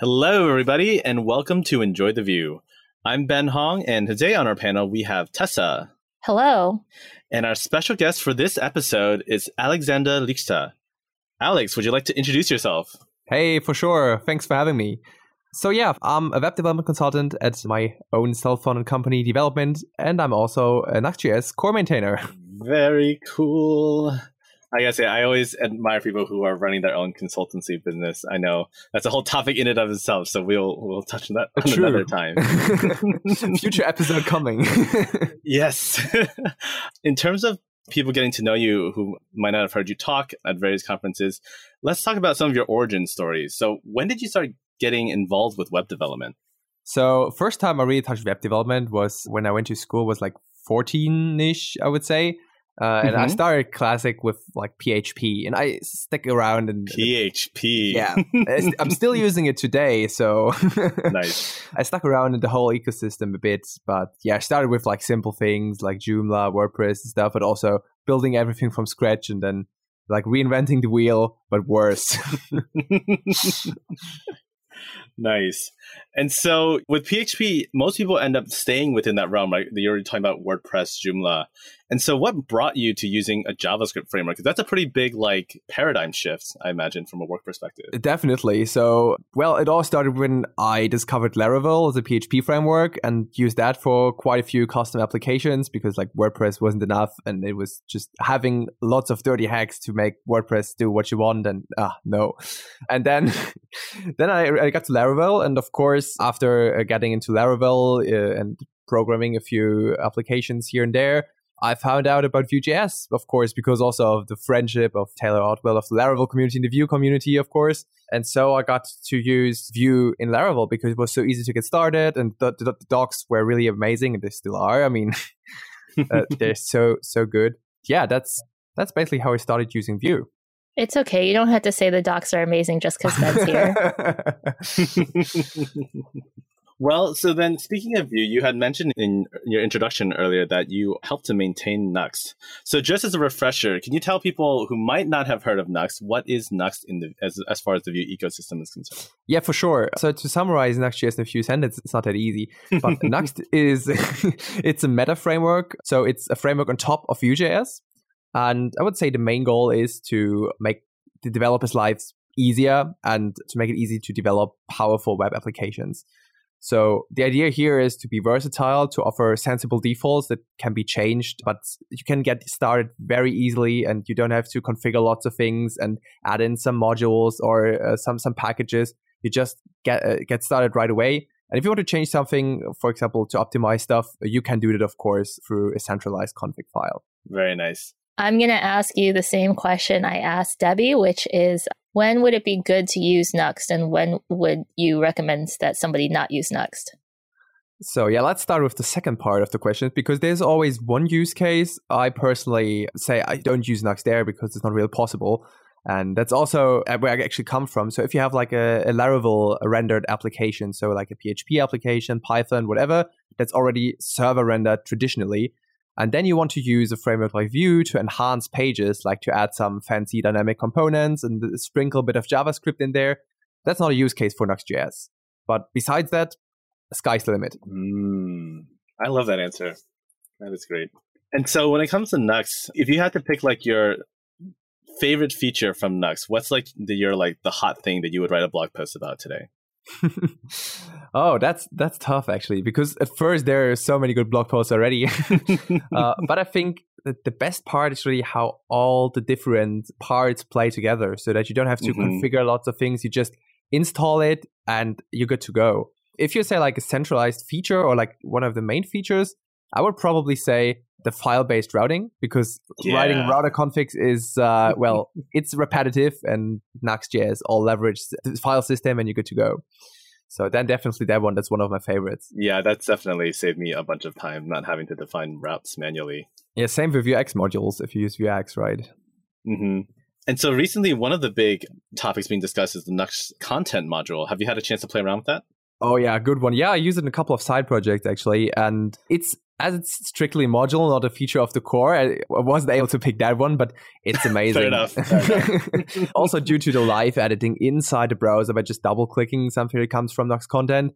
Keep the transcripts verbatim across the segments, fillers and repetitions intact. Hello, everybody, and welcome to Enjoy the View. I'm Ben Hong, and today on our panel, we have Tessa. Hello. And our special guest for this episode is Alexander Lichsta. Alex, would you like to introduce yourself? Hey, for sure. Thanks for having me. So yeah, I'm a web development consultant at my own self-funded company, Development, and I'm also a Nuxt dot J S core maintainer. Very cool. I gotta say, I always admire people who are running their own consultancy business. I know that's a whole topic in and of itself, so we'll we'll touch on that on another time. Future episode coming. Yes. In terms of people getting to know you who might not have heard you talk at various conferences, let's talk about some of your origin stories. So when did you start getting involved with web development? So first time I really touched web development was when I went to school, was like fourteen-ish, I would say. Uh, and mm-hmm. I started classic with like P H P, and I stick around and P H P. Yeah, I'm still using it today. So nice. I stuck around in the whole ecosystem a bit, but yeah, I started with like simple things like Joomla, WordPress, and stuff, but also building everything from scratch and then like reinventing the wheel, but worse. Nice. And so with P H P, most people end up staying within that realm, right? You're already talking about WordPress, Joomla. And so what brought you to using a JavaScript framework? Because that's a pretty big like paradigm shift, I imagine, from a work perspective. Definitely. So, well, it all started when I discovered Laravel as a P H P framework and used that for quite a few custom applications because like WordPress wasn't enough and it was just having lots of dirty hacks to make WordPress do what you want and ah, no. And then, then I, I got to Laravel, and of course, after getting into Laravel uh, and programming a few applications here and there, I found out about Vue.js, of course, because also of the friendship of Taylor Otwell of the Laravel community and the Vue community, of course. And so I got to use Vue in Laravel because it was so easy to get started, and the, the, the docs were really amazing, and they still are. I mean, uh, they're so, so good. Yeah, that's that's basically how I started using Vue. It's okay. You don't have to say the docs are amazing just because Ben's here. Well, so then speaking of Vue, you had mentioned in your introduction earlier that you helped to maintain Nuxt. So just as a refresher, can you tell people who might not have heard of Nuxt, what is Nuxt in the, as, as far as the Vue ecosystem is concerned? Yeah, for sure. So to summarize Nuxt dot J S in a few sentences, it's not that easy, but Nuxt is it's a meta framework. So it's a framework on top of Vue.js. And I would say the main goal is to make the developers' lives easier and to make it easy to develop powerful web applications. So the idea here is to be versatile, to offer sensible defaults that can be changed, but you can get started very easily and you don't have to configure lots of things and add in some modules or uh, some some packages. You just get uh, get started right away. And if you want to change something, for example, to optimize stuff, you can do that, of course, through a centralized config file. Very nice. I'm going to ask you the same question I asked Debbie, which is, when would it be good to use Nuxt and when would you recommend that somebody not use Nuxt? So yeah, let's start with the second part of the question, because there's always one use case. I personally say I don't use Nuxt there because it's not really possible. And that's also where I actually come from. So if you have like a, a Laravel rendered application, so like a P H P application, Python, whatever, that's already server rendered traditionally. And then you want to use a framework like Vue to enhance pages, like to add some fancy dynamic components and sprinkle a bit of JavaScript in there. That's not a use case for Nuxt dot J S. But besides that, sky's the limit. Mm, I love that answer. That is great. And so when it comes to Nuxt, if you had to pick like your favorite feature from Nuxt, what's like the, your like the hot thing that you would write a blog post about today? oh, that's that's tough, actually, because at first there are so many good blog posts already. uh, but I think that the best part is really how all the different parts play together so that you don't have to mm-hmm. configure lots of things. You just install it and you're good to go. If you say like a centralized feature or like one of the main features, I would probably say the file-based routing, because yeah. writing router configs is, uh, well, it's repetitive, and Nuxt dot J S all leverages the file system and you're good to go. So then definitely that one, that's one of my favorites. Yeah, that's definitely saved me a bunch of time not having to define routes manually. Yeah, same with Vuex modules if you use Vuex, right? Mm-hmm. And so recently, one of the big topics being discussed is the Nuxt content module. Have you had a chance to play around with that? Oh yeah, good one. Yeah, I use it in a couple of side projects actually, and it's as it's strictly modular, not a feature of the core, I wasn't able to pick that one, but it's amazing. Fair enough. Fair enough. Also, due to the live editing inside the browser by just double clicking something that comes from Nuxt content,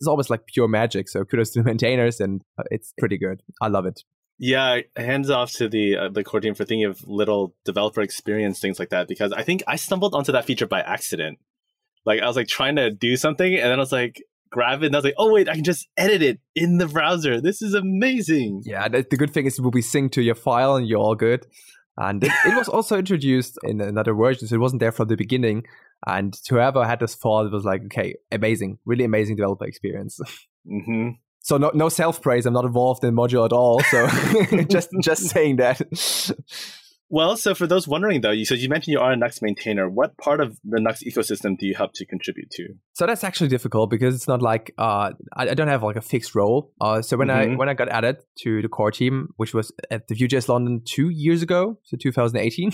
it's almost like pure magic. So kudos to the maintainers, and it's pretty good. I love it. Yeah, hands off to the uh, the core team for thinking of little developer experience things like that, because I think I stumbled onto that feature by accident. Like I was like trying to do something, and then I was like, grab it, and I was like, oh wait, I can just edit it in the browser. This is amazing. Yeah, the, the good thing is it will be synced to your file, and you're all good. And it, it was also introduced in another version, so it wasn't there from the beginning. And whoever had this thought, it was like, okay, amazing, really amazing developer experience. Mm-hmm. So no, no self-praise. I'm not involved in module at all. So just just saying that. Well, so for those wondering, though, you, so you mentioned you are a Nuxt maintainer. What part of the Nuxt ecosystem do you help to contribute to? So that's actually difficult because it's not like uh, I, I don't have like a fixed role. Uh, so when mm-hmm. I when I got added to the core team, which was at the Vue.js London two years ago, so two thousand eighteen,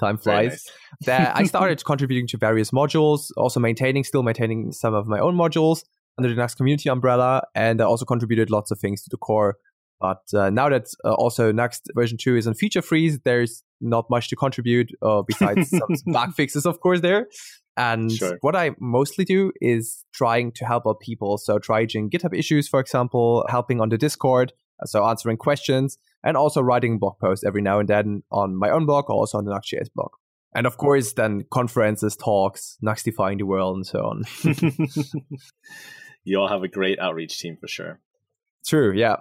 time flies. Nice. That I started contributing to various modules, also maintaining, still maintaining some of my own modules under the Nuxt community umbrella, and I also contributed lots of things to the core. But uh, now that uh, also Nuxt version two is on feature freeze, there's not much to contribute uh, besides some bug fixes, of course, there. And sure. What I mostly do is trying to help out people. So trying GitHub issues, for example, helping on the Discord, so answering questions, and also writing blog posts every now and then on my own blog, or also on the Nuxt.js blog. And of course, then conferences, talks, Nuxtifying the world, and so on. You all have a great outreach team for sure. True, yeah.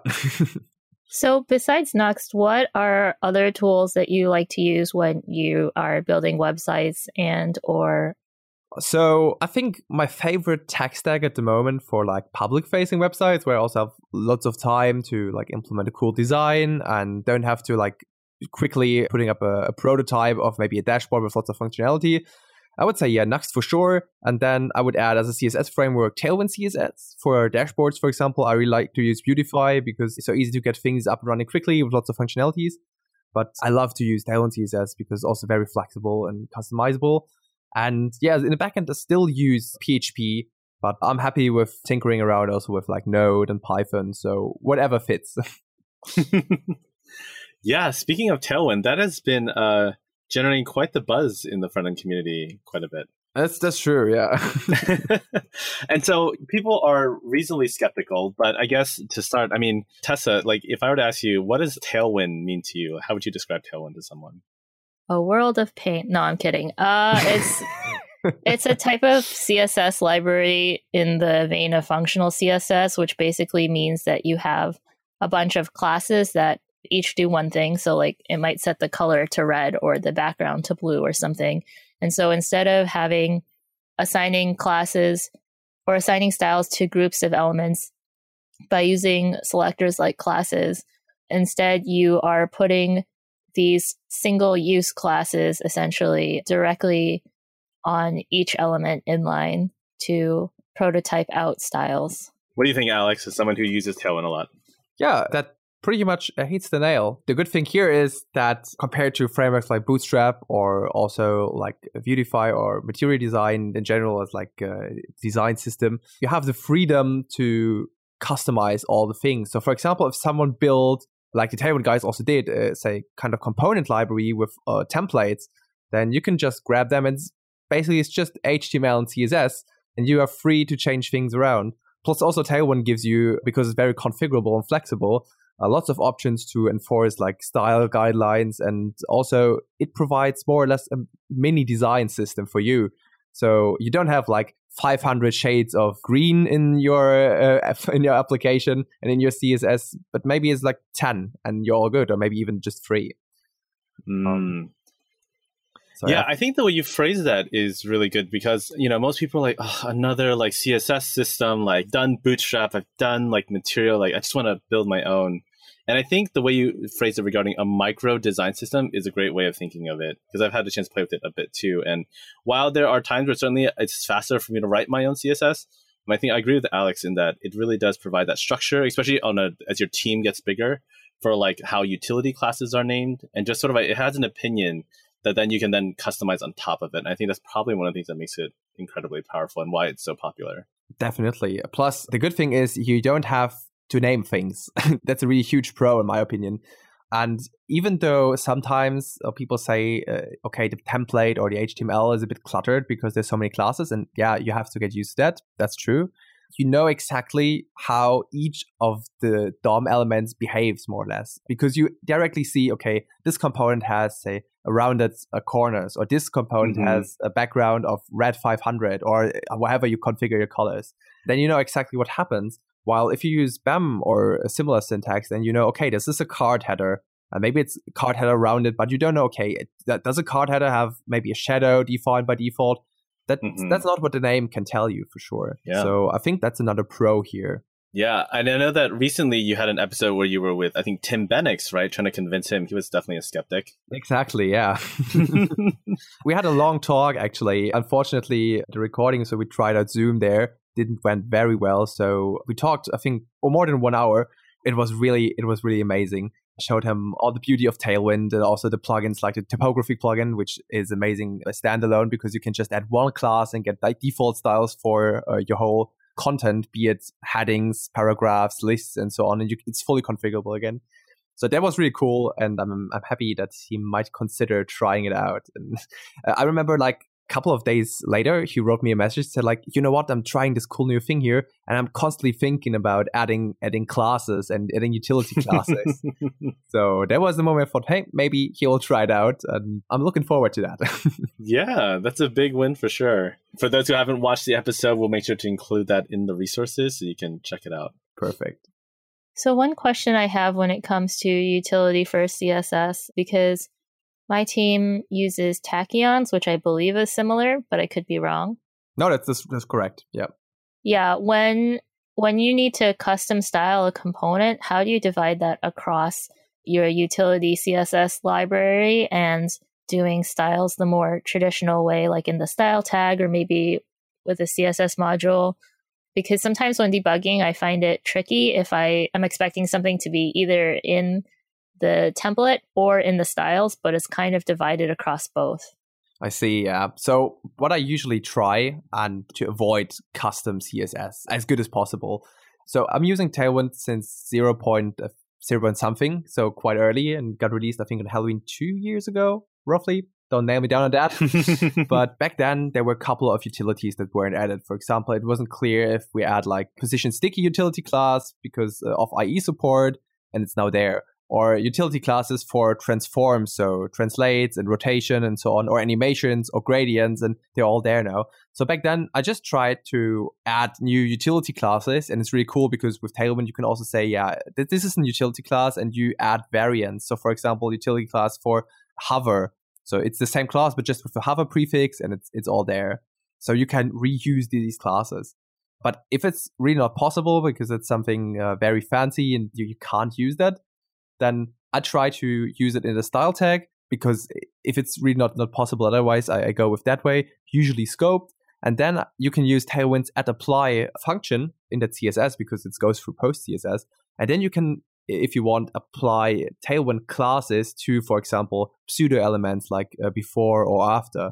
So besides Nuxt, what are other tools that you like to use when you are building websites and or? So I think my favorite tech stack at the moment for like public facing websites, where I also have lots of time to like implement a cool design and don't have to like quickly putting up a, a prototype of maybe a dashboard with lots of functionality. I would say, yeah, Nuxt for sure. And then I would add as a C S S framework, Tailwind C S S. For dashboards, for example, I really like to use Vuetify because it's so easy to get things up and running quickly with lots of functionalities. But I love to use Tailwind C S S because it's also very flexible and customizable. And yeah, in the backend, I still use P H P, but I'm happy with tinkering around also with like Node and Python. So whatever fits. Yeah, speaking of Tailwind, that has been... Uh... generating quite the buzz in the front-end community quite a bit. That's that's true, yeah. And so people are reasonably skeptical, but I guess to start, I mean, Tessa, like if I were to ask you, what does Tailwind mean to you? How would you describe Tailwind to someone? A world of pain. No, I'm kidding. Uh, it's it's a type of C S S library in the vein of functional C S S, which basically means that you have a bunch of classes that each do one thing. So like it might set the color to red or the background to blue or something. And so instead of having assigning classes or assigning styles to groups of elements by using selectors like classes, instead you are putting these single use classes essentially directly on each element inline to prototype out styles. What do you think, Alex, as someone who uses Tailwind a lot? Yeah, that pretty much hits the nail. The good thing here is that compared to frameworks like Bootstrap or also like Vuetify or Material Design in general as like a design system, you have the freedom to customize all the things. So for example, if someone built, like the Tailwind guys also did, uh, say kind of component library with uh, templates, then you can just grab them and basically it's just H T M L and C S S and you are free to change things around. Plus also Tailwind gives you, because it's very configurable and flexible, Uh, lots of options to enforce like style guidelines, and also it provides more or less a mini design system for you. So you don't have like five hundred shades of green in your uh, in your application and in your C S S, but maybe it's like ten and you're all good, or maybe even just three. Mm. Um, so yeah, yeah, I think the way you phrase that is really good because, you know, most people are like, oh, another like C S S system, like done Bootstrap, I've done like Material, like I just want to build my own. And I think the way you phrase it regarding a micro design system is a great way of thinking of it, because I've had the chance to play with it a bit too. And while there are times where certainly it's faster for me to write my own C S S, I think I agree with Alex in that it really does provide that structure, especially on a, as your team gets bigger, for like how utility classes are named, and just sort of it has an opinion that then you can then customize on top of it. And I think that's probably one of the things that makes it incredibly powerful and why it's so popular. Definitely. Plus, the good thing is you don't have to name things. That's a really huge pro in my opinion. And even though sometimes people say, uh, okay, the template or the H T M L is a bit cluttered because there's so many classes, and yeah, you have to get used to that. That's true. You know exactly how each of the D O M elements behaves more or less, because you directly see, okay, this component has, say, a rounded uh, corners, or this component mm-hmm. has a background of red five hundred, or whatever you configure your colors. Then you know exactly what happens. While if you use B E M or a similar syntax, then you know, okay, this is a card header. Uh, maybe it's card header rounded, but you don't know, okay, it, that, does a card header have maybe a shadow defined by default? That, mm-hmm. That's not what the name can tell you for sure. Yeah. So I think that's another pro here. Yeah. And I know that recently you had an episode where you were with, I think, Tim Bennix, right? Trying to convince him. He was definitely a skeptic. Exactly. Yeah. We had a long talk, actually. Unfortunately, the recording, so we tried out Zoom there, didn't went very well. So we talked, I think, for more than one hour. It was really, it was really amazing. Showed him all the beauty of Tailwind, and also the plugins like the typographic plugin, which is amazing standalone, because you can just add one class and get like default styles for uh, your whole content, be it headings, paragraphs, lists, and so on. And you, it's fully configurable again. So that was really cool, and I'm I'm happy that he might consider trying it out. And uh, I remember like a couple of days later, he wrote me a message, said like, you know what, I'm trying this cool new thing here, and I'm constantly thinking about adding adding classes and adding utility classes. So that was the moment I thought, hey, maybe he'll try it out, and I'm looking forward to that. Yeah, that's a big win for sure. For those who haven't watched the episode, we'll make sure to include that in the resources so you can check it out. Perfect. So one question I have when it comes to utility for C S S, because my team uses tachyons, which I believe is similar, but I could be wrong. No, that's that's correct. Yeah. Yeah. When when you need to custom style a component, how do you divide that across your utility C S S library and doing styles the more traditional way, like in the style tag or maybe with a C S S module? Because sometimes when debugging, I find it tricky if I am expecting something to be either in the template or in the styles, but it's kind of divided across both. I see. Yeah. So what I usually try, and to avoid custom C S S as good as possible. So I'm using Tailwind since zero point zero something, so quite early, and got released, I think, on Halloween two years ago, roughly. Don't nail me down on that. But back then, there were a couple of utilities that weren't added. For example, it wasn't clear if we add like position sticky utility class because of I E support, and it's now there. Or utility classes for transforms, so translates and rotation and so on, or animations or gradients, and they're all there now. So back then, I just tried to add new utility classes, and it's really cool because with Tailwind, you can also say, yeah, th- this is a utility class, and you add variants. So for example, utility class for hover. So it's the same class, but just with the hover prefix, and it's it's all there. So you can reuse these classes. But if it's really not possible because it's something uh, very fancy and you, you can't use that, then I try to use it in the style tag, because if it's really not, not possible otherwise, I, I go with that way, usually scoped. And then you can use Tailwind's at apply function in that C S S, because it goes through post C S S. And then you can, if you want, apply Tailwind classes to, for example, pseudo elements like uh, before or after.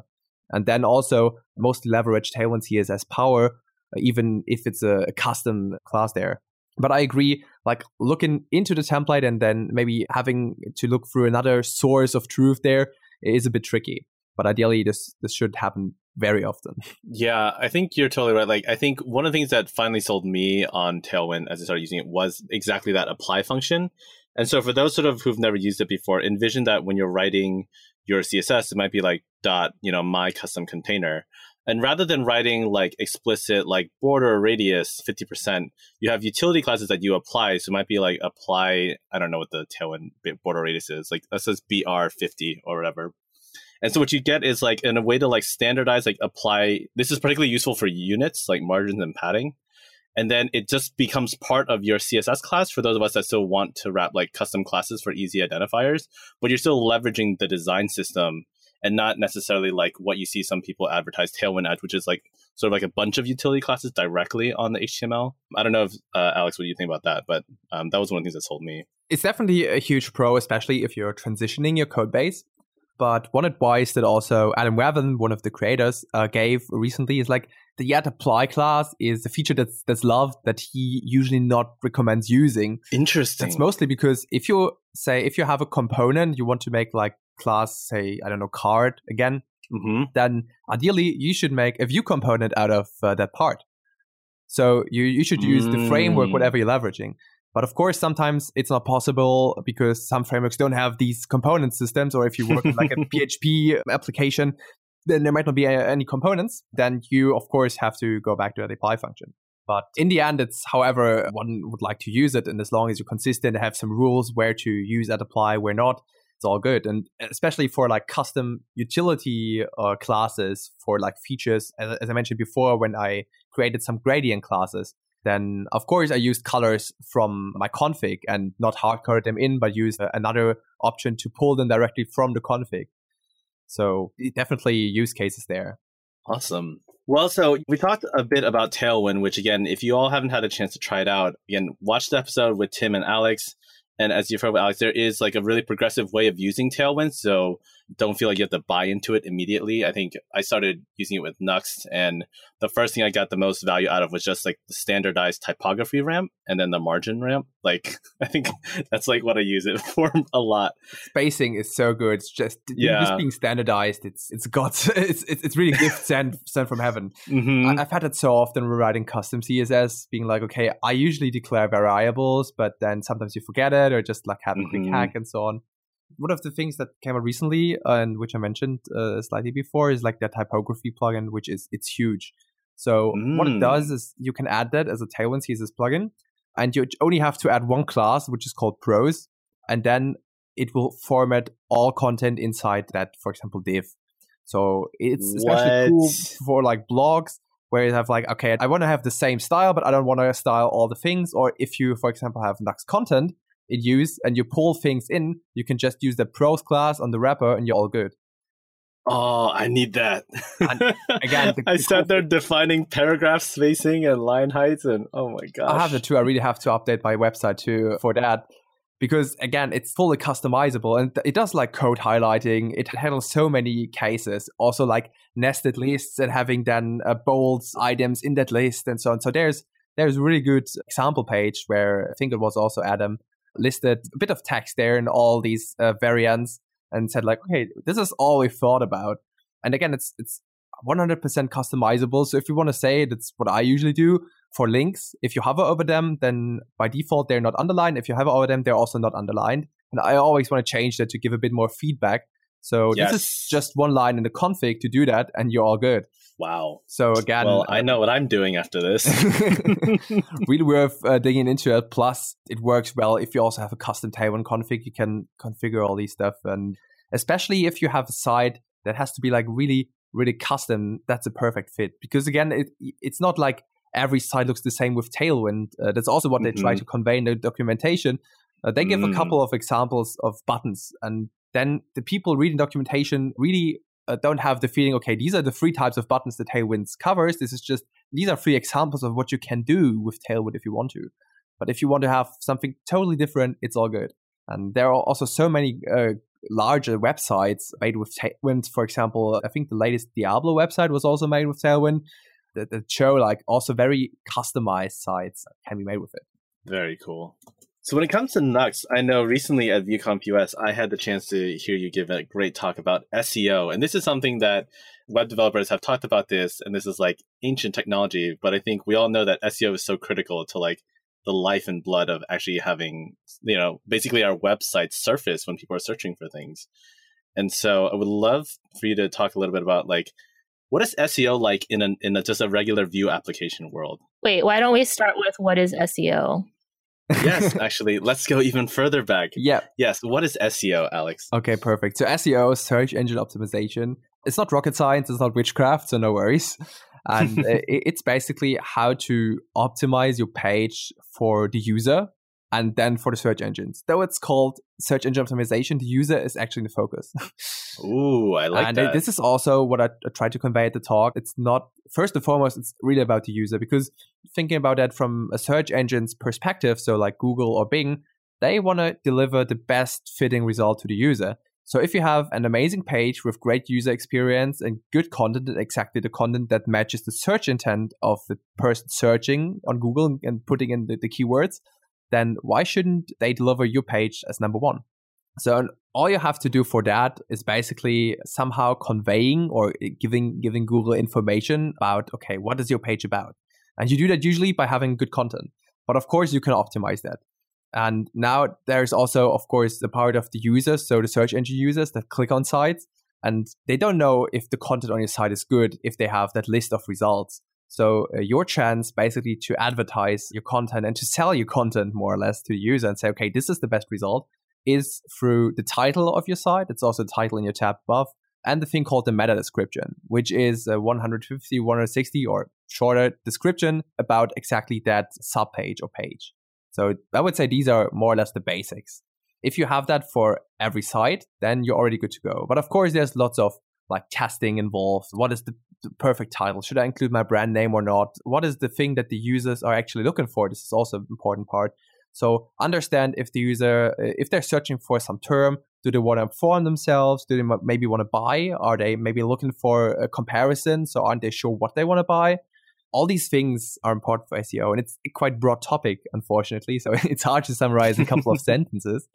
And then also mostly leverage Tailwind C S S power, even if it's a, a custom class there. But I agree, like looking into the template and then maybe having to look through another source of truth there is a bit tricky. But ideally, this this should happen very often. Yeah, I think you're totally right. Like, I think one of the things that finally sold me on Tailwind as I started using it was exactly that apply function. And so for those sort of who've never used it before, envision that when you're writing your C S S, it might be like dot, you know, my custom container. And rather than writing like explicit, like border radius fifty percent, you have utility classes that you apply. So it might be like apply, I don't know what the Tailwind border radius is, like that says B R fifty or whatever. And so what you get is like in a way to like standardize, like apply. This is particularly useful for units like margins and padding. And then it just becomes part of your C S S class for those of us that still want to wrap like custom classes for easy identifiers, but you're still leveraging the design system. And not necessarily like what you see some people advertise Tailwind as, which is like sort of like a bunch of utility classes directly on the H T M L. I don't know if, uh, Alex, what do you think about that? But um, that was one of the things that sold me. It's definitely a huge pro, especially if you're transitioning your code base. But one advice that also Alan Weaven, one of the creators, uh, gave recently is like the yet apply class is a feature that's that's loved that he usually not recommends using. Interesting. That's mostly because if you say if you have a component you want to make like class, say I don't know, card again, mm-hmm. then ideally you should make a Vue component out of uh, that part. So you you should use mm. the framework, whatever you're leveraging. But of course, sometimes it's not possible because some frameworks don't have these component systems. Or if you work with like a P H P application, then there might not be a, any components. Then you, of course, have to go back to that apply function. But in the end, it's however one would like to use it. And as long as you're consistent and have some rules where to use that apply, where not, it's all good. And especially for like custom utility uh, classes for like features, as, as I mentioned before, when I created some gradient classes, then of course I used colors from my config and not hard coded them in, but used another option to pull them directly from the config. So definitely use cases there. Awesome. Well, so we talked a bit about Tailwind, which again, if you all haven't had a chance to try it out, again, watch the episode with Tim and Alex. And as you've heard with Alex, there is like a really progressive way of using Tailwind. So don't feel like you have to buy into it immediately. I think I started using it with Nuxt. And the first thing I got the most value out of was just like the standardized typography ramp and then the margin ramp. Like, I think that's like what I use it for a lot. Spacing is so good. It's just, yeah. just being standardized. It's it's God's, it's, it's really gift sent, sent from heaven. Mm-hmm. I've had it so often when writing custom C S S, being like, okay, I usually declare variables, but then sometimes you forget it. Or just like having a quick mm-hmm. hack and so on. One of the things that came out recently uh, and which I mentioned uh, slightly before is like the typography plugin, which is it's huge. So mm. what it does is you can add that as a Tailwind C S S plugin, and you only have to add one class, which is called pros, and then it will format all content inside that, for example, div. So it's what? especially cool for like blogs, where you have like, okay, I want to have the same style, but I don't want to style all the things. Or if you, for example, have Nuxt content, it use and you pull things in, you can just use the pros class on the wrapper and you're all good. Oh, I need that. And again, the, I the sat cool there thing. defining paragraph spacing and line heights and oh my gosh. I have it too. I really have to update my website too for that because again, it's fully customizable and it does like code highlighting. It handles so many cases. Also like nested lists and having then uh, bold items in that list and so on. So there's, there's a really good example page where I think it was also Adam listed a bit of text there and all these uh, variants and said like, okay, this is all we thought about. And again, it's it's one hundred percent customizable. So if you want to say it, that's what I usually do for links. If you hover over them, then by default, they're not underlined. If you hover over them, they're also not underlined. And I always want to change that to give a bit more feedback. So yes. this is just one line in the config to do that and you're all good. Wow. So again, well, I know what I'm doing after this. Really worth uh, digging into it. Plus, it works well if you also have a custom Tailwind config. You can configure all these stuff. And especially if you have a site that has to be like really, really custom, that's a perfect fit. Because again, it, it's not like every site looks the same with Tailwind. Uh, that's also what mm-hmm. they try to convey in the documentation. Uh, they give mm. a couple of examples of buttons. And then the people reading documentation really don't have the feeling, okay, these are the three types of buttons that Tailwind covers. This is just, these are three examples of what you can do with Tailwind if you want to. But if you want to have something totally different, it's all good. And there are also so many uh, larger websites made with Tailwind. For example, I think the latest Diablo website was also made with Tailwind that, that show like also very customized sites can be made with it. Very cool. So when it comes to Nuxt, I know recently at VueConf U S, I had the chance to hear you give a great talk about S E O. And this is something that web developers have talked about this, and this is like ancient technology. But I think we all know that S E O is so critical to like the life and blood of actually having, you know, basically our website surface when people are searching for things. And so I would love for you to talk a little bit about like, what is S E O like in, an, in a, just a regular Vue application world? Wait, why don't we start with what is S E O? Yes, actually, let's go even further back. Yeah. Yes. What is S E O, Alex? Okay, perfect. So S E O is search engine optimization. It's not rocket science. It's not witchcraft. So no worries. And it's basically how to optimize your page for the user and then for the search engines. Though it's called search engine optimization, the user is actually in the focus. Ooh, I like and that. And this is also what I, I tried to convey at the talk. It's not, first and foremost, it's really about the user, because thinking about that from a search engine's perspective, so like Google or Bing, they want to deliver the best fitting result to the user. So if you have an amazing page with great user experience and good content, exactly the content that matches the search intent of the person searching on Google and putting in the, the keywords, then why shouldn't they deliver your page as number one? So all you have to do for that is basically somehow conveying or giving giving Google information about, okay, what is your page about? And you do that usually by having good content. But of course, you can optimize that. And now there's also, of course, the part of the users, so the search engine users that click on sites, and they don't know if the content on your site is good if they have that list of results. So uh, your chance basically to advertise your content and to sell your content more or less to the user and say, okay, this is the best result, is through the title of your site. It's also the title in your tab above, and the thing called the meta description, which is a one hundred fifty, one hundred sixty or shorter description about exactly that subpage or page. So I would say these are more or less the basics. If you have that for every site, then you're already good to go. But of course, there's lots of like testing involved. What is the perfect title? Should I include my brand name or not? What is the thing that the users are actually looking for? This is also an important part. So understand if the user, if they're searching for some term, do they want to inform themselves? Do they maybe want to buy? Are they maybe looking for a comparison? So aren't they sure what they want to buy? All these things are important for S E O, and it's a quite broad topic, unfortunately. So it's hard to summarize in a couple of sentences.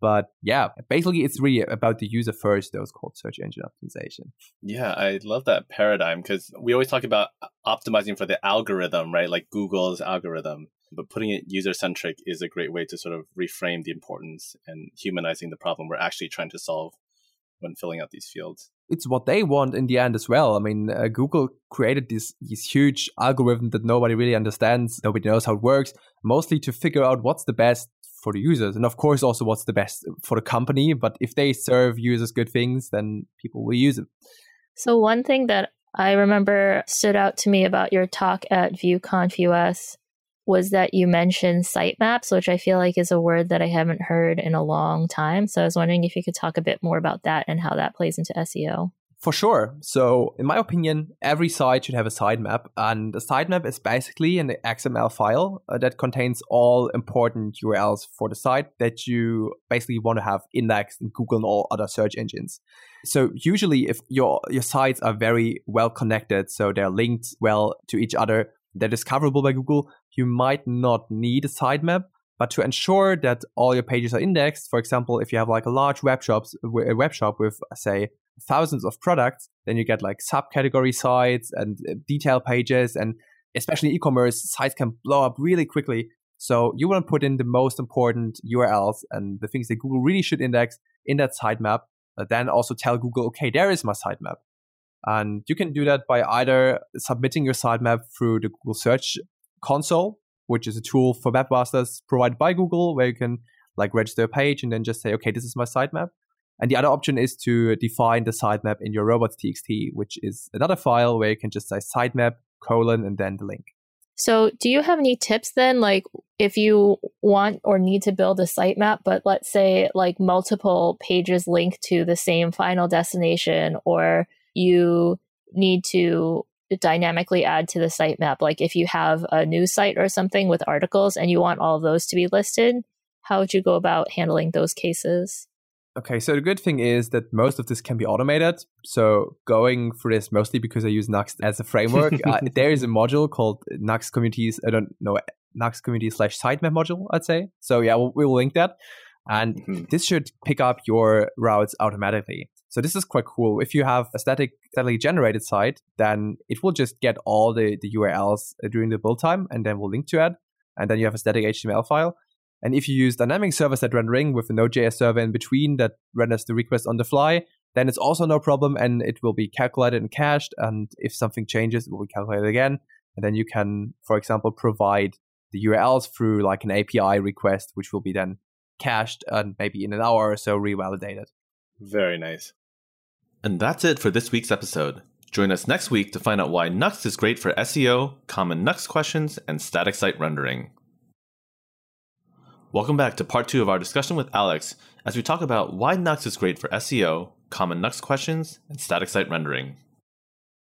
But yeah, basically, it's really about the user first, those called search engine optimization. Yeah, I love that paradigm because we always talk about optimizing for the algorithm, right? Like Google's algorithm. But putting it user-centric is a great way to sort of reframe the importance and humanizing the problem we're actually trying to solve when filling out these fields. It's what they want in the end as well. I mean, uh, Google created this, this huge algorithm that nobody really understands. Nobody knows how it works, mostly to figure out what's the best for the users. And of course, also what's the best for the company. But if they serve users good things, then people will use it. So one thing that I remember stood out to me about your talk at VueConf U S was that you mentioned sitemaps, which I feel like is a word that I haven't heard in a long time. So I was wondering if you could talk a bit more about that and how that plays into S E O. For sure. So in my opinion, every site should have a sitemap. And a sitemap is basically an X M L file that contains all important U R Ls for the site that you basically want to have indexed in Google and all other search engines. So usually if your, your sites are very well connected, so they're linked well to each other, they're discoverable by Google, you might not need a sitemap. But to ensure that all your pages are indexed, for example, if you have like a large web shops, a web shop with, say, thousands of products, then you get like subcategory sites and detail pages. And especially e-commerce, sites can blow up really quickly. So you want to put in the most important U R Ls and the things that Google really should index in that sitemap. But then also tell Google, okay, there is my sitemap. And you can do that by either submitting your sitemap through the Google Search Console, which is a tool for webmasters provided by Google, where you can like register a page and then just say, okay, this is my sitemap. And the other option is to define the sitemap in your robots.txt, which is another file where you can just say sitemap, colon, and then the link. So do you have any tips then, like if you want or need to build a sitemap, but let's say like multiple pages link to the same final destination, or you need to dynamically add to the sitemap, like if you have a news site or something with articles and you want all of those to be listed, how would you go about handling those cases? Okay, so the good thing is that most of this can be automated. So going through this mostly because I use Nuxt as a framework, uh, there is a module called Nuxt Communities, I don't know, Nuxt Community slash sitemap module, I'd say. So yeah, we'll, we'll link that. And mm-hmm. this should pick up your routes automatically. So this is quite cool. If you have a static, statically generated site, then it will just get all the, the U R Ls during the build time, and then we'll link to it. And then you have a static H T M L file. And if you use dynamic server-side rendering with a Node.js server in between that renders the request on the fly, then it's also no problem, and it will be calculated and cached. And if something changes, it will be calculated again. And then you can, for example, provide the U R Ls through like an A P I request, which will be then cached and maybe in an hour or so revalidated. Very nice. And that's it for this week's episode. Join us next week to find out why Nuxt is great for S E O, common Nuxt questions, and static site rendering. Welcome back to part two of our discussion with Alex as we talk about why Nuxt is great for S E O, common Nuxt questions, and static site rendering.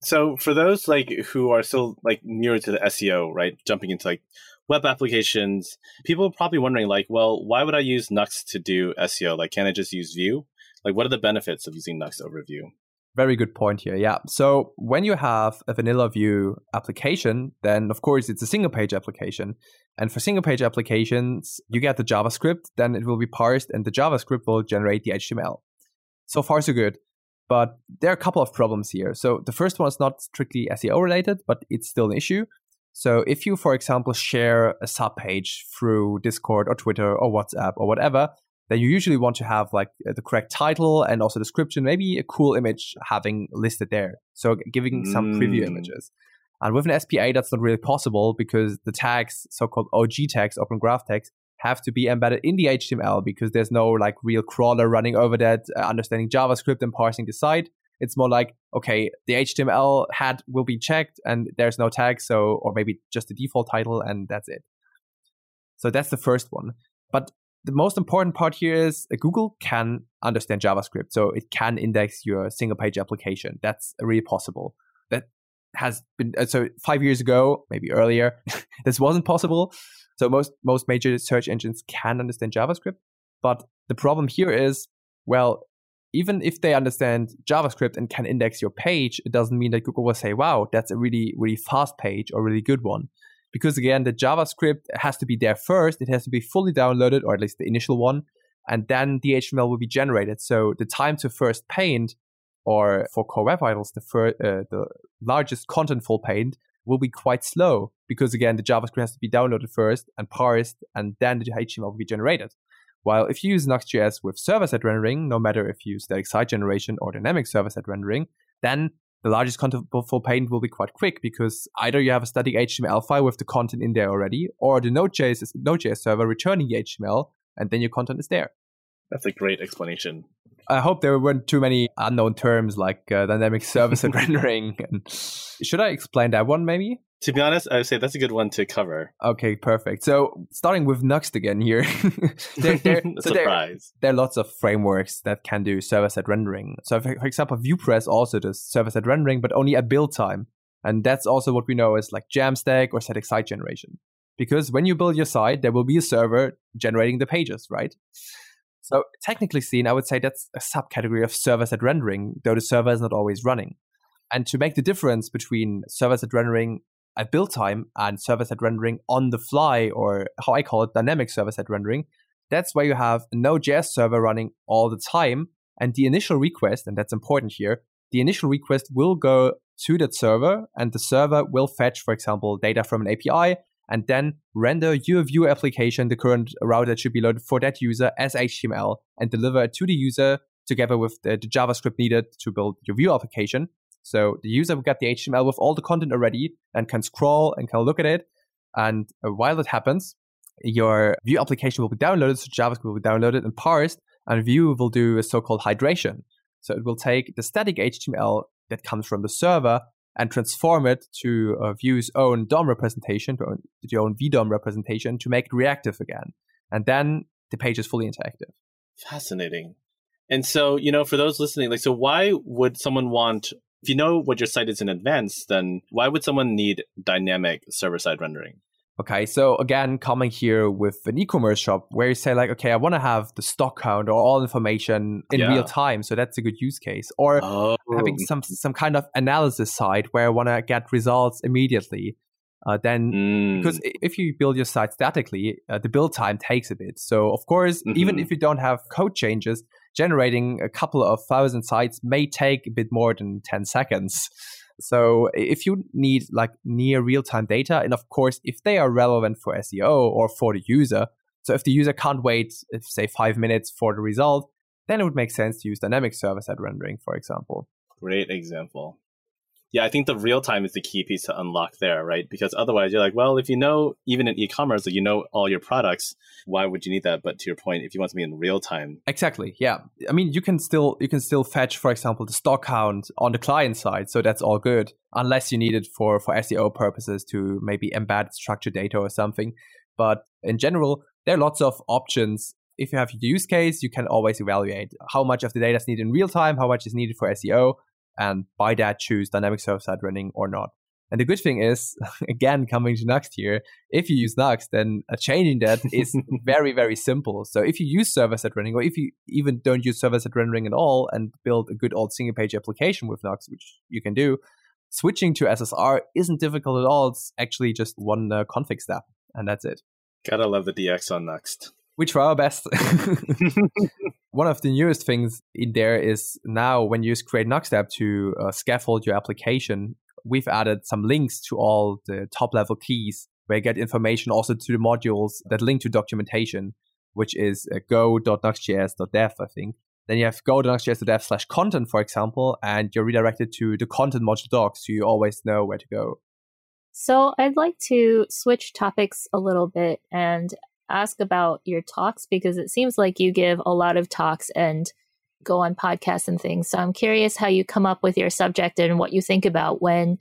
So for those like who are still like newer to the S E O, right, jumping into like web applications, people are probably wondering like, well, why would I use Nuxt to do S E O? Like, can't I just use Vue? Like, what are the benefits of using Nuxt over Vue? Very good point here. Yeah. So when you have a vanilla Vue application, then of course it's a single page application. And for single page applications, you get the JavaScript, then it will be parsed and the JavaScript will generate the H T M L. So far, so good. But there are a couple of problems here. So the first one is not strictly S E O related, but it's still an issue. So if you, for example, share a sub page through Discord or Twitter or WhatsApp or whatever, then you usually want to have like the correct title and also description, maybe a cool image having listed there. So giving some mm. preview images. And with an S P A, that's not really possible because the tags, so-called O G tags, open graph tags, have to be embedded in the H T M L because there's no like real crawler running over that, uh, understanding JavaScript and parsing the site. It's more like, okay, the H T M L head will be checked and there's no tag, so, or maybe just the default title and that's it. So that's the first one. But the most important part here is Google can understand JavaScript. So it can index your single page application. That's really possible. That has been, so five years ago, maybe earlier, this wasn't possible. So most, most major search engines can understand JavaScript. But the problem here is, well, even if they understand JavaScript and can index your page, it doesn't mean that Google will say, wow, that's a really, really fast page or really good one. Because again, the JavaScript has to be there first. It has to be fully downloaded, or at least the initial one. And then the H T M L will be generated. So the time to first paint, or for Core Web Vitals, the, fir- uh, the largest contentful paint, will be quite slow because, again, the JavaScript has to be downloaded first and parsed, and then the H T M L will be generated. While if you use Nuxt.js with server-side rendering, no matter if you use static site generation or dynamic server-side rendering, then the largest contentful paint will be quite quick because either you have a static H T M L file with the content in there already, or the Node.js, Node.js server returning the H T M L, and then your content is there. That's a great explanation. I hope there weren't too many unknown terms like uh, dynamic service and rendering. And should I explain that one maybe? To be honest, I would say that's a good one to cover. Okay, perfect. So starting with Nuxt again here. there, there, so surprise. There, there are lots of frameworks that can do server-side rendering. So for, for example, Vuepress also does server-side rendering, but only at build time. And that's also what we know as like Jamstack or static site generation. Because when you build your site, there will be a server generating the pages, right? So technically seen, I would say that's a subcategory of server-side rendering, though the server is not always running. And to make the difference between server-side rendering at build time and server-side rendering on the fly, or how I call it, dynamic server-side rendering, that's where you have a Node.js server running all the time. And the initial request, and that's important here, the initial request will go to that server, and the server will fetch, for example, data from an A P I, and then render your Vue application, the current route that should be loaded for that user, as H T M L, and deliver it to the user together with the, the JavaScript needed to build your Vue application. So the user will get the H T M L with all the content already and can scroll and can look at it. And while that happens, your Vue application will be downloaded, so JavaScript will be downloaded and parsed, and Vue will do a so-called hydration. So it will take the static H T M L that comes from the server and transform it to uh, Vue's own D O M representation, to own, to own V D O M representation, to make it reactive again. And then the page is fully interactive. Fascinating. And so, you know, for those listening, like, so why would someone want, if you know what your site is in advance, then why would someone need dynamic server-side rendering? Okay, so again, coming here with an e-commerce shop where you say like, okay, I want to have the stock count or all information in yeah. real time. So that's a good use case. Or oh. having some some kind of analysis side where I want to get results immediately. Uh, then, mm. because if you build your site statically, uh, the build time takes a bit. So of course, mm-hmm. even if you don't have code changes, generating a couple of thousand sites may take a bit more than ten seconds. So if you need like near real-time data, and of course, if they are relevant for S E O or for the user, so if the user can't wait, if, say, five minutes for the result, then it would make sense to use dynamic server-side rendering, for example. Great example. Yeah, I think the real-time is the key piece to unlock there, right? Because otherwise, you're like, well, if you know, even in e-commerce, you know all your products, why would you need that? But to your point, if you want to be in real-time. Exactly, yeah. I mean, you can still you can still fetch, for example, the stock count on the client side, so that's all good, unless you need it for, for S E O purposes to maybe embed structured data or something. But in general, there are lots of options. If you have your use case, you can always evaluate how much of the data is needed in real-time, how much is needed for S E O, and by that choose dynamic server-side rendering or not. And the good thing is, again, coming to Nuxt here, if you use Nuxt, then changing that is very, very simple. So if you use server-side rendering, or if you even don't use server-side rendering at all and build a good old single-page application with Nuxt, which you can do, switching to S S R isn't difficult at all. It's actually just one uh, config step, and that's it. Gotta love the D X on Nuxt. We try our best. One of the newest things in there is now when you use Create Nuxt app to uh, scaffold your application, we've added some links to all the top-level keys where you get information also to the modules that link to documentation, which is go dot nuxt dot j s dot dev, I think. Then you have go dot nuxt dot j s dot dev slash content, for example, and you're redirected to the content module doc, so you always know where to go. So I'd like to switch topics a little bit and ask about your talks, because it seems like you give a lot of talks and go on podcasts and things. So I'm curious how you come up with your subject and what you think about when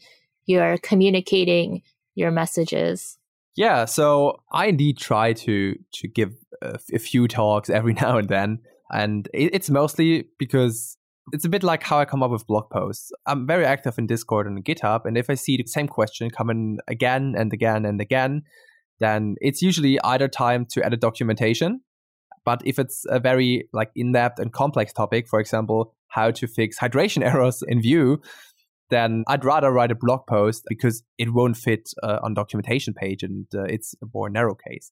you're communicating your messages. Yeah, so I indeed try to to give a, a few talks every now and then. And it, it's mostly because it's a bit like how I come up with blog posts. I'm very active in Discord and GitHub. And if I see the same question coming again and again and again, then it's usually either time to edit documentation. But if it's a very like in-depth and complex topic, for example, how to fix hydration errors in Vue, then I'd rather write a blog post because it won't fit uh, on documentation page, and uh, it's a more narrow case.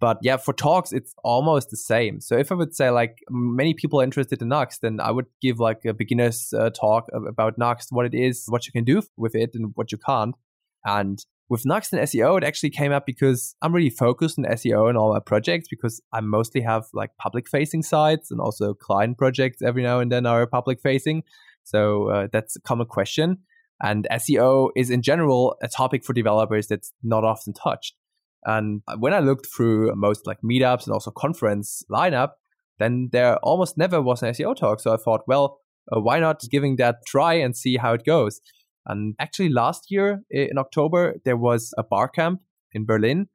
But yeah, for talks, it's almost the same. So if I would say like many people are interested in Nuxt, then I would give like a beginner's uh, talk about Nuxt, what it is, what you can do with it and what you can't. And with Nuxt and S E O, it actually came up because I'm really focused on S E O in all my projects, because I mostly have like public-facing sites, and also client projects every now and then are public-facing. So uh, that's a common question. And S E O is in general a topic for developers that's not often touched. And when I looked through most like meetups and also conference lineup, then there almost never was an S E O talk. So I thought, well, uh, why not giving that a try and see how it goes? And actually last year in October, there was a bar camp in Berlin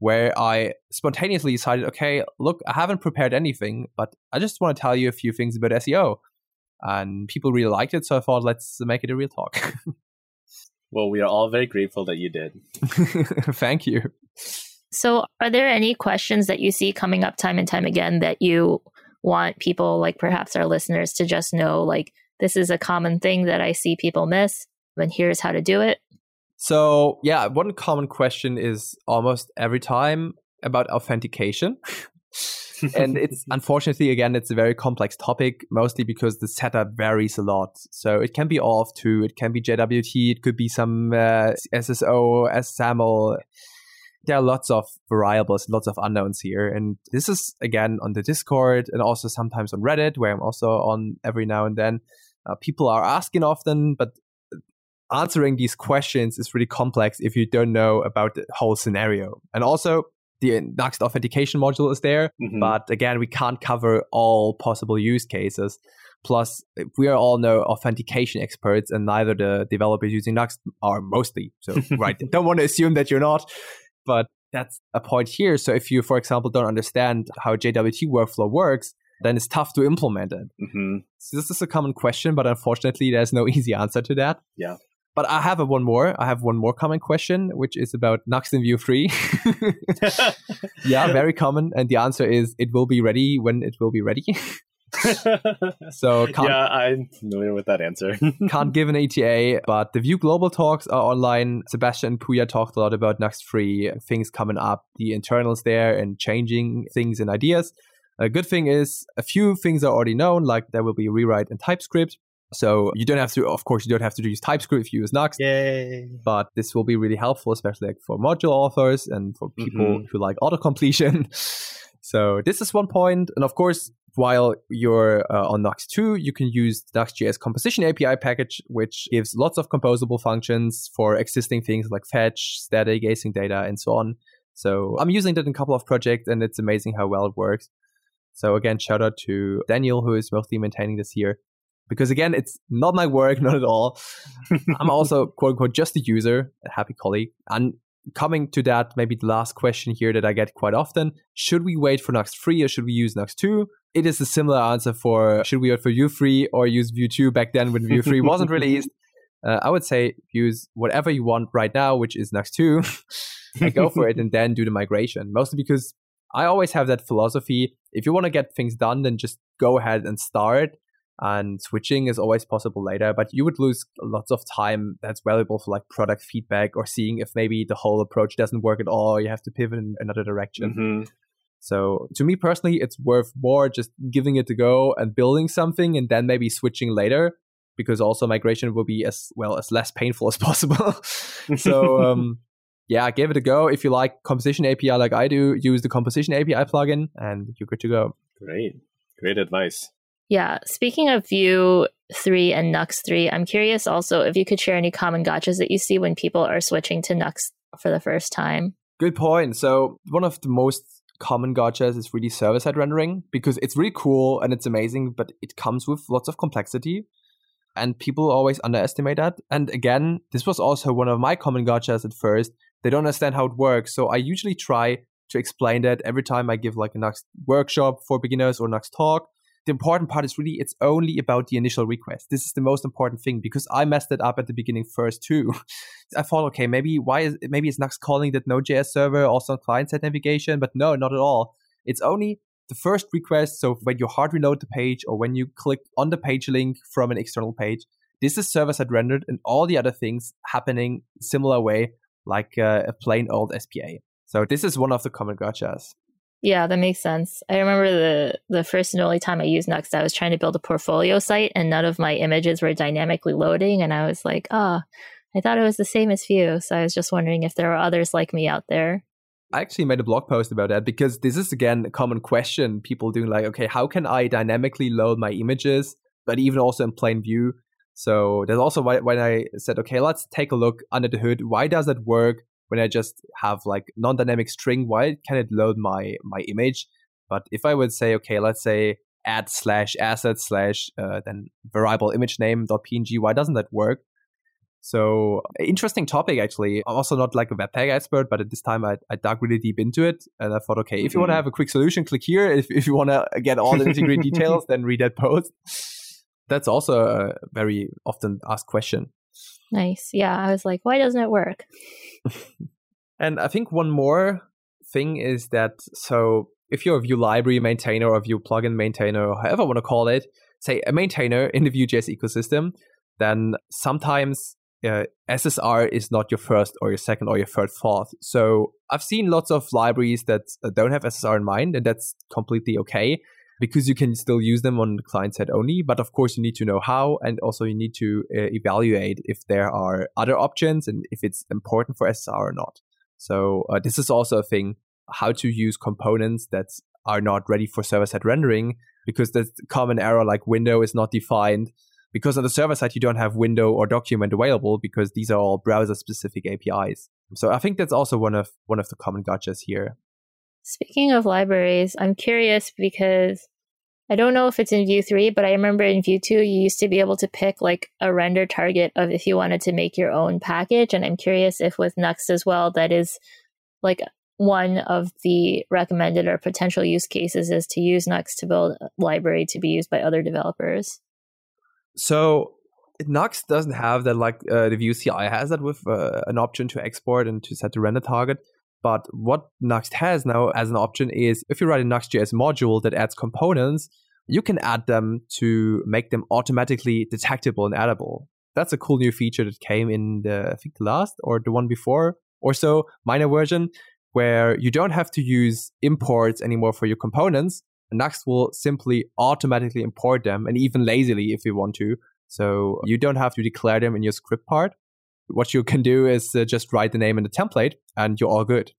where I spontaneously decided, okay, look, I haven't prepared anything, but I just want to tell you a few things about S E O. And people really liked it. So I thought, let's make it a real talk. Well, we are all very grateful that you did. Thank you. So are there any questions that you see coming up time and time again that you want people, like perhaps our listeners, to just know, like, this is a common thing that I see people miss, and here's how to do it? So yeah, one common question is almost every time about authentication. And it's unfortunately, again, it's a very complex topic, mostly because the setup varies a lot. So it can be OAuth two, it can be J W T, it could be some uh, S S O, S A M L. There are lots of variables, lots of unknowns here. And this is, again, on the Discord and also sometimes on Reddit, where I'm also on every now and then. Uh, people are asking often, but answering these questions is really complex if you don't know about the whole scenario. And also, the Nuxt authentication module is there, mm-hmm. but again, we can't cover all possible use cases. Plus, we are all no authentication experts, and neither the developers using Nuxt are mostly. So, right, don't want to assume that you're not, but that's a point here. So, if you, for example, don't understand how J W T workflow works, then it's tough to implement it. Mm-hmm. So, this is a common question, but unfortunately, there's no easy answer to that. Yeah. But I have a one more. I have one more common question, which is about Nuxt and Vue three. Yeah, very common. And the answer is, it will be ready when it will be ready. So can't, yeah, I'm familiar with that answer. Can't give an E T A, but the Vue Global talks are online. Sebastian and Puya talked a lot about Nuxt three, things coming up, the internals there, and changing things and ideas. A good thing is, a few things are already known, like there will be rewrite and TypeScript. So you don't have to, of course, you don't have to use TypeScript if you use Nuxt. Yay. But this will be really helpful, especially like for module authors and for people mm-hmm. who like auto-completion. So this is one point. And of course, while you're uh, on Nuxt two, you can use Nuxt.js composition A P I package, which gives lots of composable functions for existing things like fetch, static, async data, and so on. So I'm using that in a couple of projects, and it's amazing how well it works. So again, shout out to Daniel, who is mostly maintaining this here. Because again, it's not my work, not at all. I'm also, quote unquote, just a user, a happy colleague. And coming to that, maybe the last question here that I get quite often, should we wait for Nuxt three or should we use Nuxt two? It is a similar answer for, should we wait for Vue three or use Vue two back then when Vue three wasn't released? Uh, I would say use whatever you want right now, which is Nuxt two, and go for it and then do the migration. Mostly because I always have that philosophy. If you want to get things done, then just go ahead and start. And switching is always possible later, but you would lose lots of time that's valuable for like product feedback or seeing if maybe the whole approach doesn't work at all. You have to pivot in another direction. Mm-hmm. So to me personally, it's worth more just giving it a go and building something and then maybe switching later, because also migration will be as well as less painful as possible. So um, yeah, give it a go. If you like composition A P I like I do, use the composition A P I plugin and you're good to go. Great. Great advice. Yeah. Speaking of Vue three and Nuxt three, I'm curious also if you could share any common gotchas that you see when people are switching to Nuxt for the first time. Good point. So one of the most common gotchas is really server-side rendering, because it's really cool and it's amazing, but it comes with lots of complexity and people always underestimate that. And again, this was also one of my common gotchas at first. They don't understand how it works. So I usually try to explain that every time I give like a Nuxt workshop for beginners or Nuxt talk. The important part is really it's only about the initial request. This is the most important thing, because I messed it up at the beginning first too. I thought, okay, maybe why is maybe it's Nuxt calling that Node.js server also on client-side navigation, but no, not at all. It's only the first request. So when you hard reload the page or when you click on the page link from an external page, this is server-side rendered, and all the other things happening similar way like uh, a plain old S P A. So this is one of the common gotchas. Yeah, that makes sense. I remember the the first and only time I used Nuxt, I was trying to build a portfolio site and none of my images were dynamically loading. And I was like, ah, oh, I thought it was the same as Vue. So I was just wondering if there are others like me out there. I actually made a blog post about that, because this is, again, a common question. People doing like, okay, how can I dynamically load my images, but even also in plain Vue? So that's also why when I said, okay, let's take a look under the hood. Why does that work? When I just have like non-dynamic string, why can it load my my image? But if I would say, okay, let's say add slash asset slash uh, then variable image name dot png, why doesn't that work? So interesting topic, actually. I'm also not like a Webpack expert, but at this time I, I dug really deep into it. And I thought, okay, if you mm-hmm. want to have a quick solution, click here. If, if you want to get all the integrated details, then read that post. That's also a very often asked question. Nice. Yeah, I was like, why doesn't it work? And I think one more thing is that, so if you're a Vue library maintainer or a Vue plugin maintainer, or however I want to call it, say a maintainer in the Vue.js ecosystem, then sometimes uh, S S R is not your first or your second or your third thought. So I've seen lots of libraries that don't have S S R in mind, and that's completely okay, because you can still use them on the client side only. But of course, you need to know how, and also you need to uh, evaluate if there are other options and if it's important for S S R or not. So uh, this is also a thing, how to use components that are not ready for server-side rendering, because that's the common error, like window is not defined, because on the server side, you don't have window or document available, because these are all browser-specific A P Is. So I think that's also one of one of the common gotchas here. Speaking of libraries, I'm curious because I don't know if it's in Vue three, but I remember in Vue two, you used to be able to pick like a render target of if you wanted to make your own package. And I'm curious if with Nuxt as well, that is like one of the recommended or potential use cases is to use Nuxt to build a library to be used by other developers. So Nuxt doesn't have that, like uh, the Vue C L I has that with uh, an option to export and to set the render target. But what Nuxt has now as an option is, if you write a Nuxt.js module that adds components, you can add them to make them automatically detectable and addable. That's a cool new feature that came in the, I think, the last or the one before or so, minor version, where you don't have to use imports anymore for your components. Nuxt will simply automatically import them, and even lazily if you want to. So you don't have to declare them in your script part. What you can do is uh, just write the name in the template and you're all good.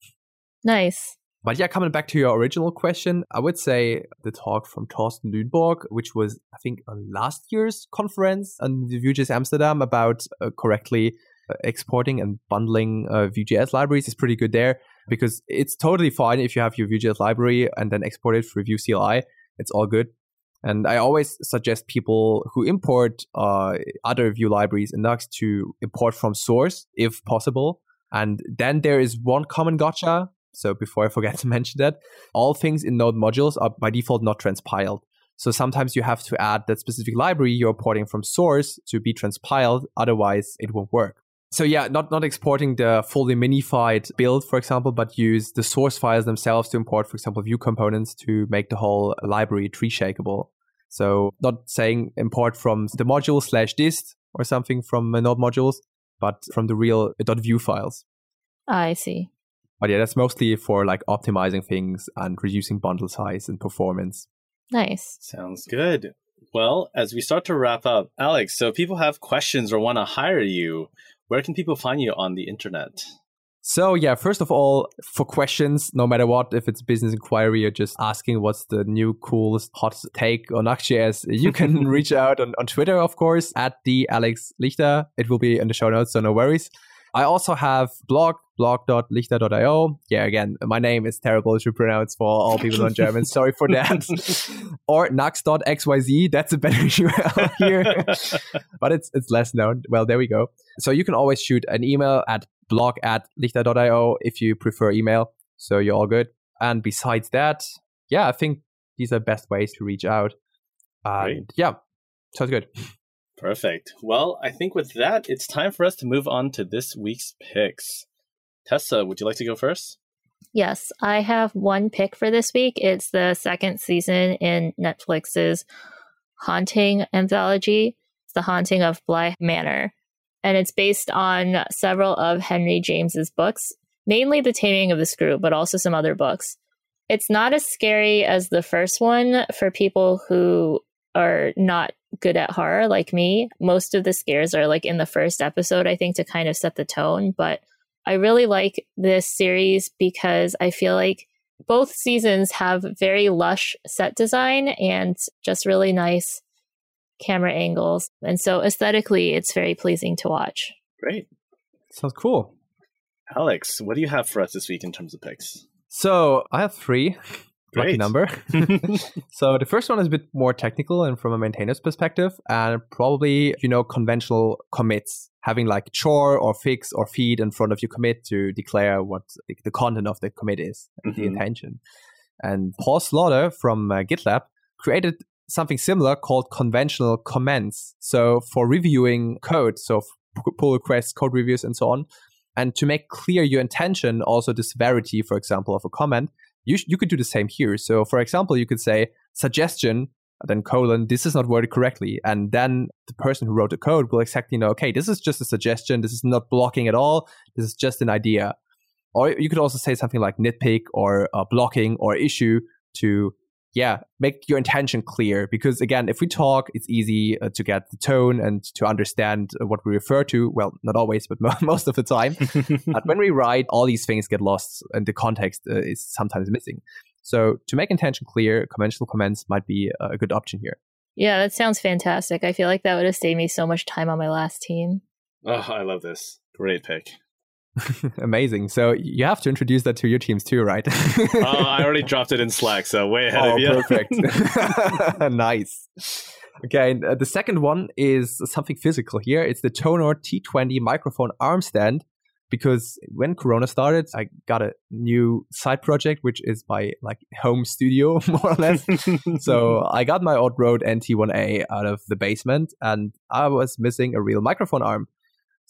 Nice. But yeah, coming back to your original question, I would say the talk from Torsten Lüdborg, which was, I think, on last year's conference on the Vue.js Amsterdam about uh, correctly uh, exporting and bundling uh, Vue.js libraries, is pretty good there, because it's totally fine if you have your Vue.js library and then export it for Vue C L I. It's all good. And I always suggest people who import uh, other Vue libraries in Nuxt to import from source if possible. And then there is one common gotcha. So before I forget to mention that, all things in Node modules are by default not transpiled. So sometimes you have to add that specific library you're porting from source to be transpiled. Otherwise, it won't work. So yeah, not, not exporting the fully minified build, for example, but use the source files themselves to import, for example, Vue components to make the whole library tree shakeable. So not saying import from the module slash dist or something from node modules, but from the real .vue files. I see. But yeah, that's mostly for like optimizing things and reducing bundle size and performance. Nice. Sounds good. Well, as we start to wrap up, Alex, so if people have questions or want to hire you, where can people find you on the internet? So yeah, first of all, for questions, no matter what, if it's business inquiry or just asking what's the new coolest hot take on Nuxt dot J S, you can reach out on, on Twitter, of course, at the Alex Lichsta. It will be in the show notes, so no worries. I also have blog, blog dot lichsta dot io. Yeah, again, my name is terrible to pronounce for all people on German. Sorry for that. Or nuxt dot X Y Z. That's a better U R L here. But it's it's less known. Well, there we go. So you can always shoot an email at blog at lichsta dot io if you prefer email. So you're all good. And besides that, yeah, I think these are best ways to reach out. And Great. Yeah, sounds good. Perfect. Well, I think with that, it's time for us to move on to this week's picks. Tessa, would you like to go first? Yes, I have one pick for this week. It's the second season in Netflix's Haunting anthology. It's The Haunting of Bly Manor. And it's based on several of Henry James's books, mainly The Taming of the Screw, but also some other books. It's not as scary as the first one for people who are not good at horror like me. Most of the scares are like in the first episode, I think, to kind of set the tone. But I really like this series because I feel like both seasons have very lush set design and just really nice camera angles. And so aesthetically, it's very pleasing to watch. Great. Sounds cool. Alex, what do you have for us this week in terms of picks? So I have three. Lucky number. So the first one is a bit more technical and from a maintainer's perspective, and probably, you know, conventional commits, having like chore or fix or feed in front of your commit to declare what the content of the commit is and mm-hmm. the intention. And Paul Slaughter from uh, GitLab created something similar called conventional comments. So for reviewing code, so pull requests, code reviews, and so on. And to make clear your intention, also the severity, for example, of a comment, You, sh- you could do the same here. So, for example, you could say suggestion, then colon, this is not worded correctly. And then the person who wrote the code will exactly know, okay, this is just a suggestion. This is not blocking at all. This is just an idea. Or you could also say something like nitpick or uh, blocking or issue to, yeah, make your intention clear. Because, again, if we talk, it's easy uh, to get the tone and to understand uh, what we refer to. Well, not always, but mo- most of the time. But when we write, all these things get lost and the context uh, is sometimes missing. So to make intention clear, conventional comments might be a good option here. Yeah, that sounds fantastic. I feel like that would have saved me so much time on my last team. Oh, I love this. Great pick. Amazing. So you have to introduce that to your teams too, right? Oh, I already dropped it in Slack, so way ahead oh, of you. Perfect. Nice. Okay, and, uh, the second one is something physical here. It's the Tonor T twenty microphone arm stand, because when Corona started, I got a new side project, which is my like home studio, more or less. So I got my old Rode N T one A out of the basement, and I was missing a real microphone arm.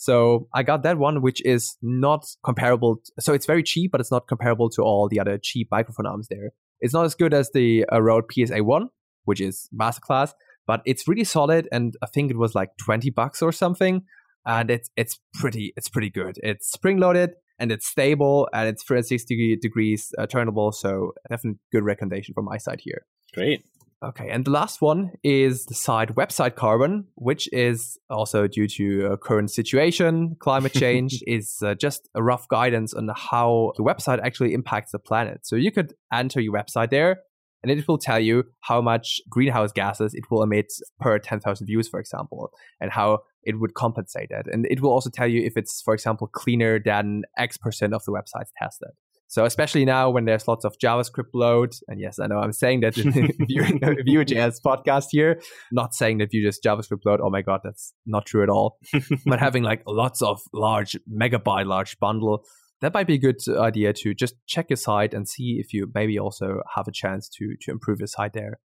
So I got that one, which is not comparable. To, so it's very cheap, but it's not comparable to all the other cheap microphone arms there. It's not as good as the uh, Rode P S A one, which is masterclass, but it's really solid. And I think it was like twenty bucks or something. And it's it's pretty it's pretty good. It's spring-loaded and it's stable and it's three hundred sixty degrees uh, turnable. So definitely good recommendation from my side here. Great. Okay, and the last one is the site Website Carbon, which is also due to uh, current situation, climate change, is uh, just a rough guidance on how your website actually impacts the planet. So you could enter your website there, and it will tell you how much greenhouse gases it will emit per ten thousand views, for example, and how it would compensate that. And it will also tell you if it's, for example, cleaner than X percent of the websites tested. So especially now when there's lots of JavaScript load, and yes, I know I'm saying that in the Vue.js podcast here, not saying that Vue just JavaScript load, oh my God, that's not true at all. But having like lots of large megabyte, large bundle, that might be a good idea to just check your site and see if you maybe also have a chance to to improve your site there.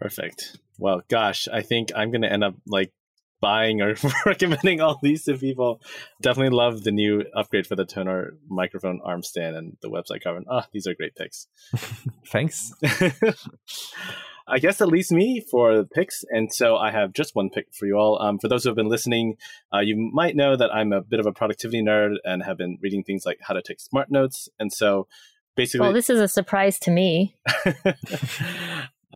Perfect. Well, gosh, I think I'm going to end up like buying or recommending all these to people. Definitely love the new upgrade for the toner microphone arm stand and the website cover. Ah, oh, these are great picks. Thanks. I guess that leaves me for the picks. And so I have just one pick for you all. Um, for those who have been listening, uh, you might know that I'm a bit of a productivity nerd and have been reading things like How to Take Smart Notes. And so basically... Well, this is a surprise to me.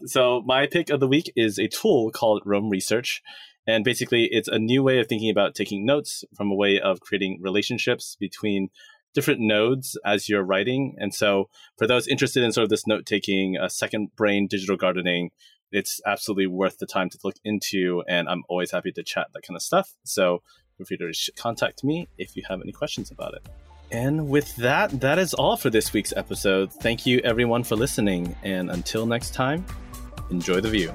So my pick of the week is a tool called Rome Research. And basically, it's a new way of thinking about taking notes from a way of creating relationships between different nodes as you're writing. And so for those interested in sort of this note-taking, uh, second brain digital gardening, it's absolutely worth the time to look into. And I'm always happy to chat that kind of stuff. So feel free to contact me if you have any questions about it. And with that, that is all for this week's episode. Thank you, everyone, for listening. And until next time, enjoy the view.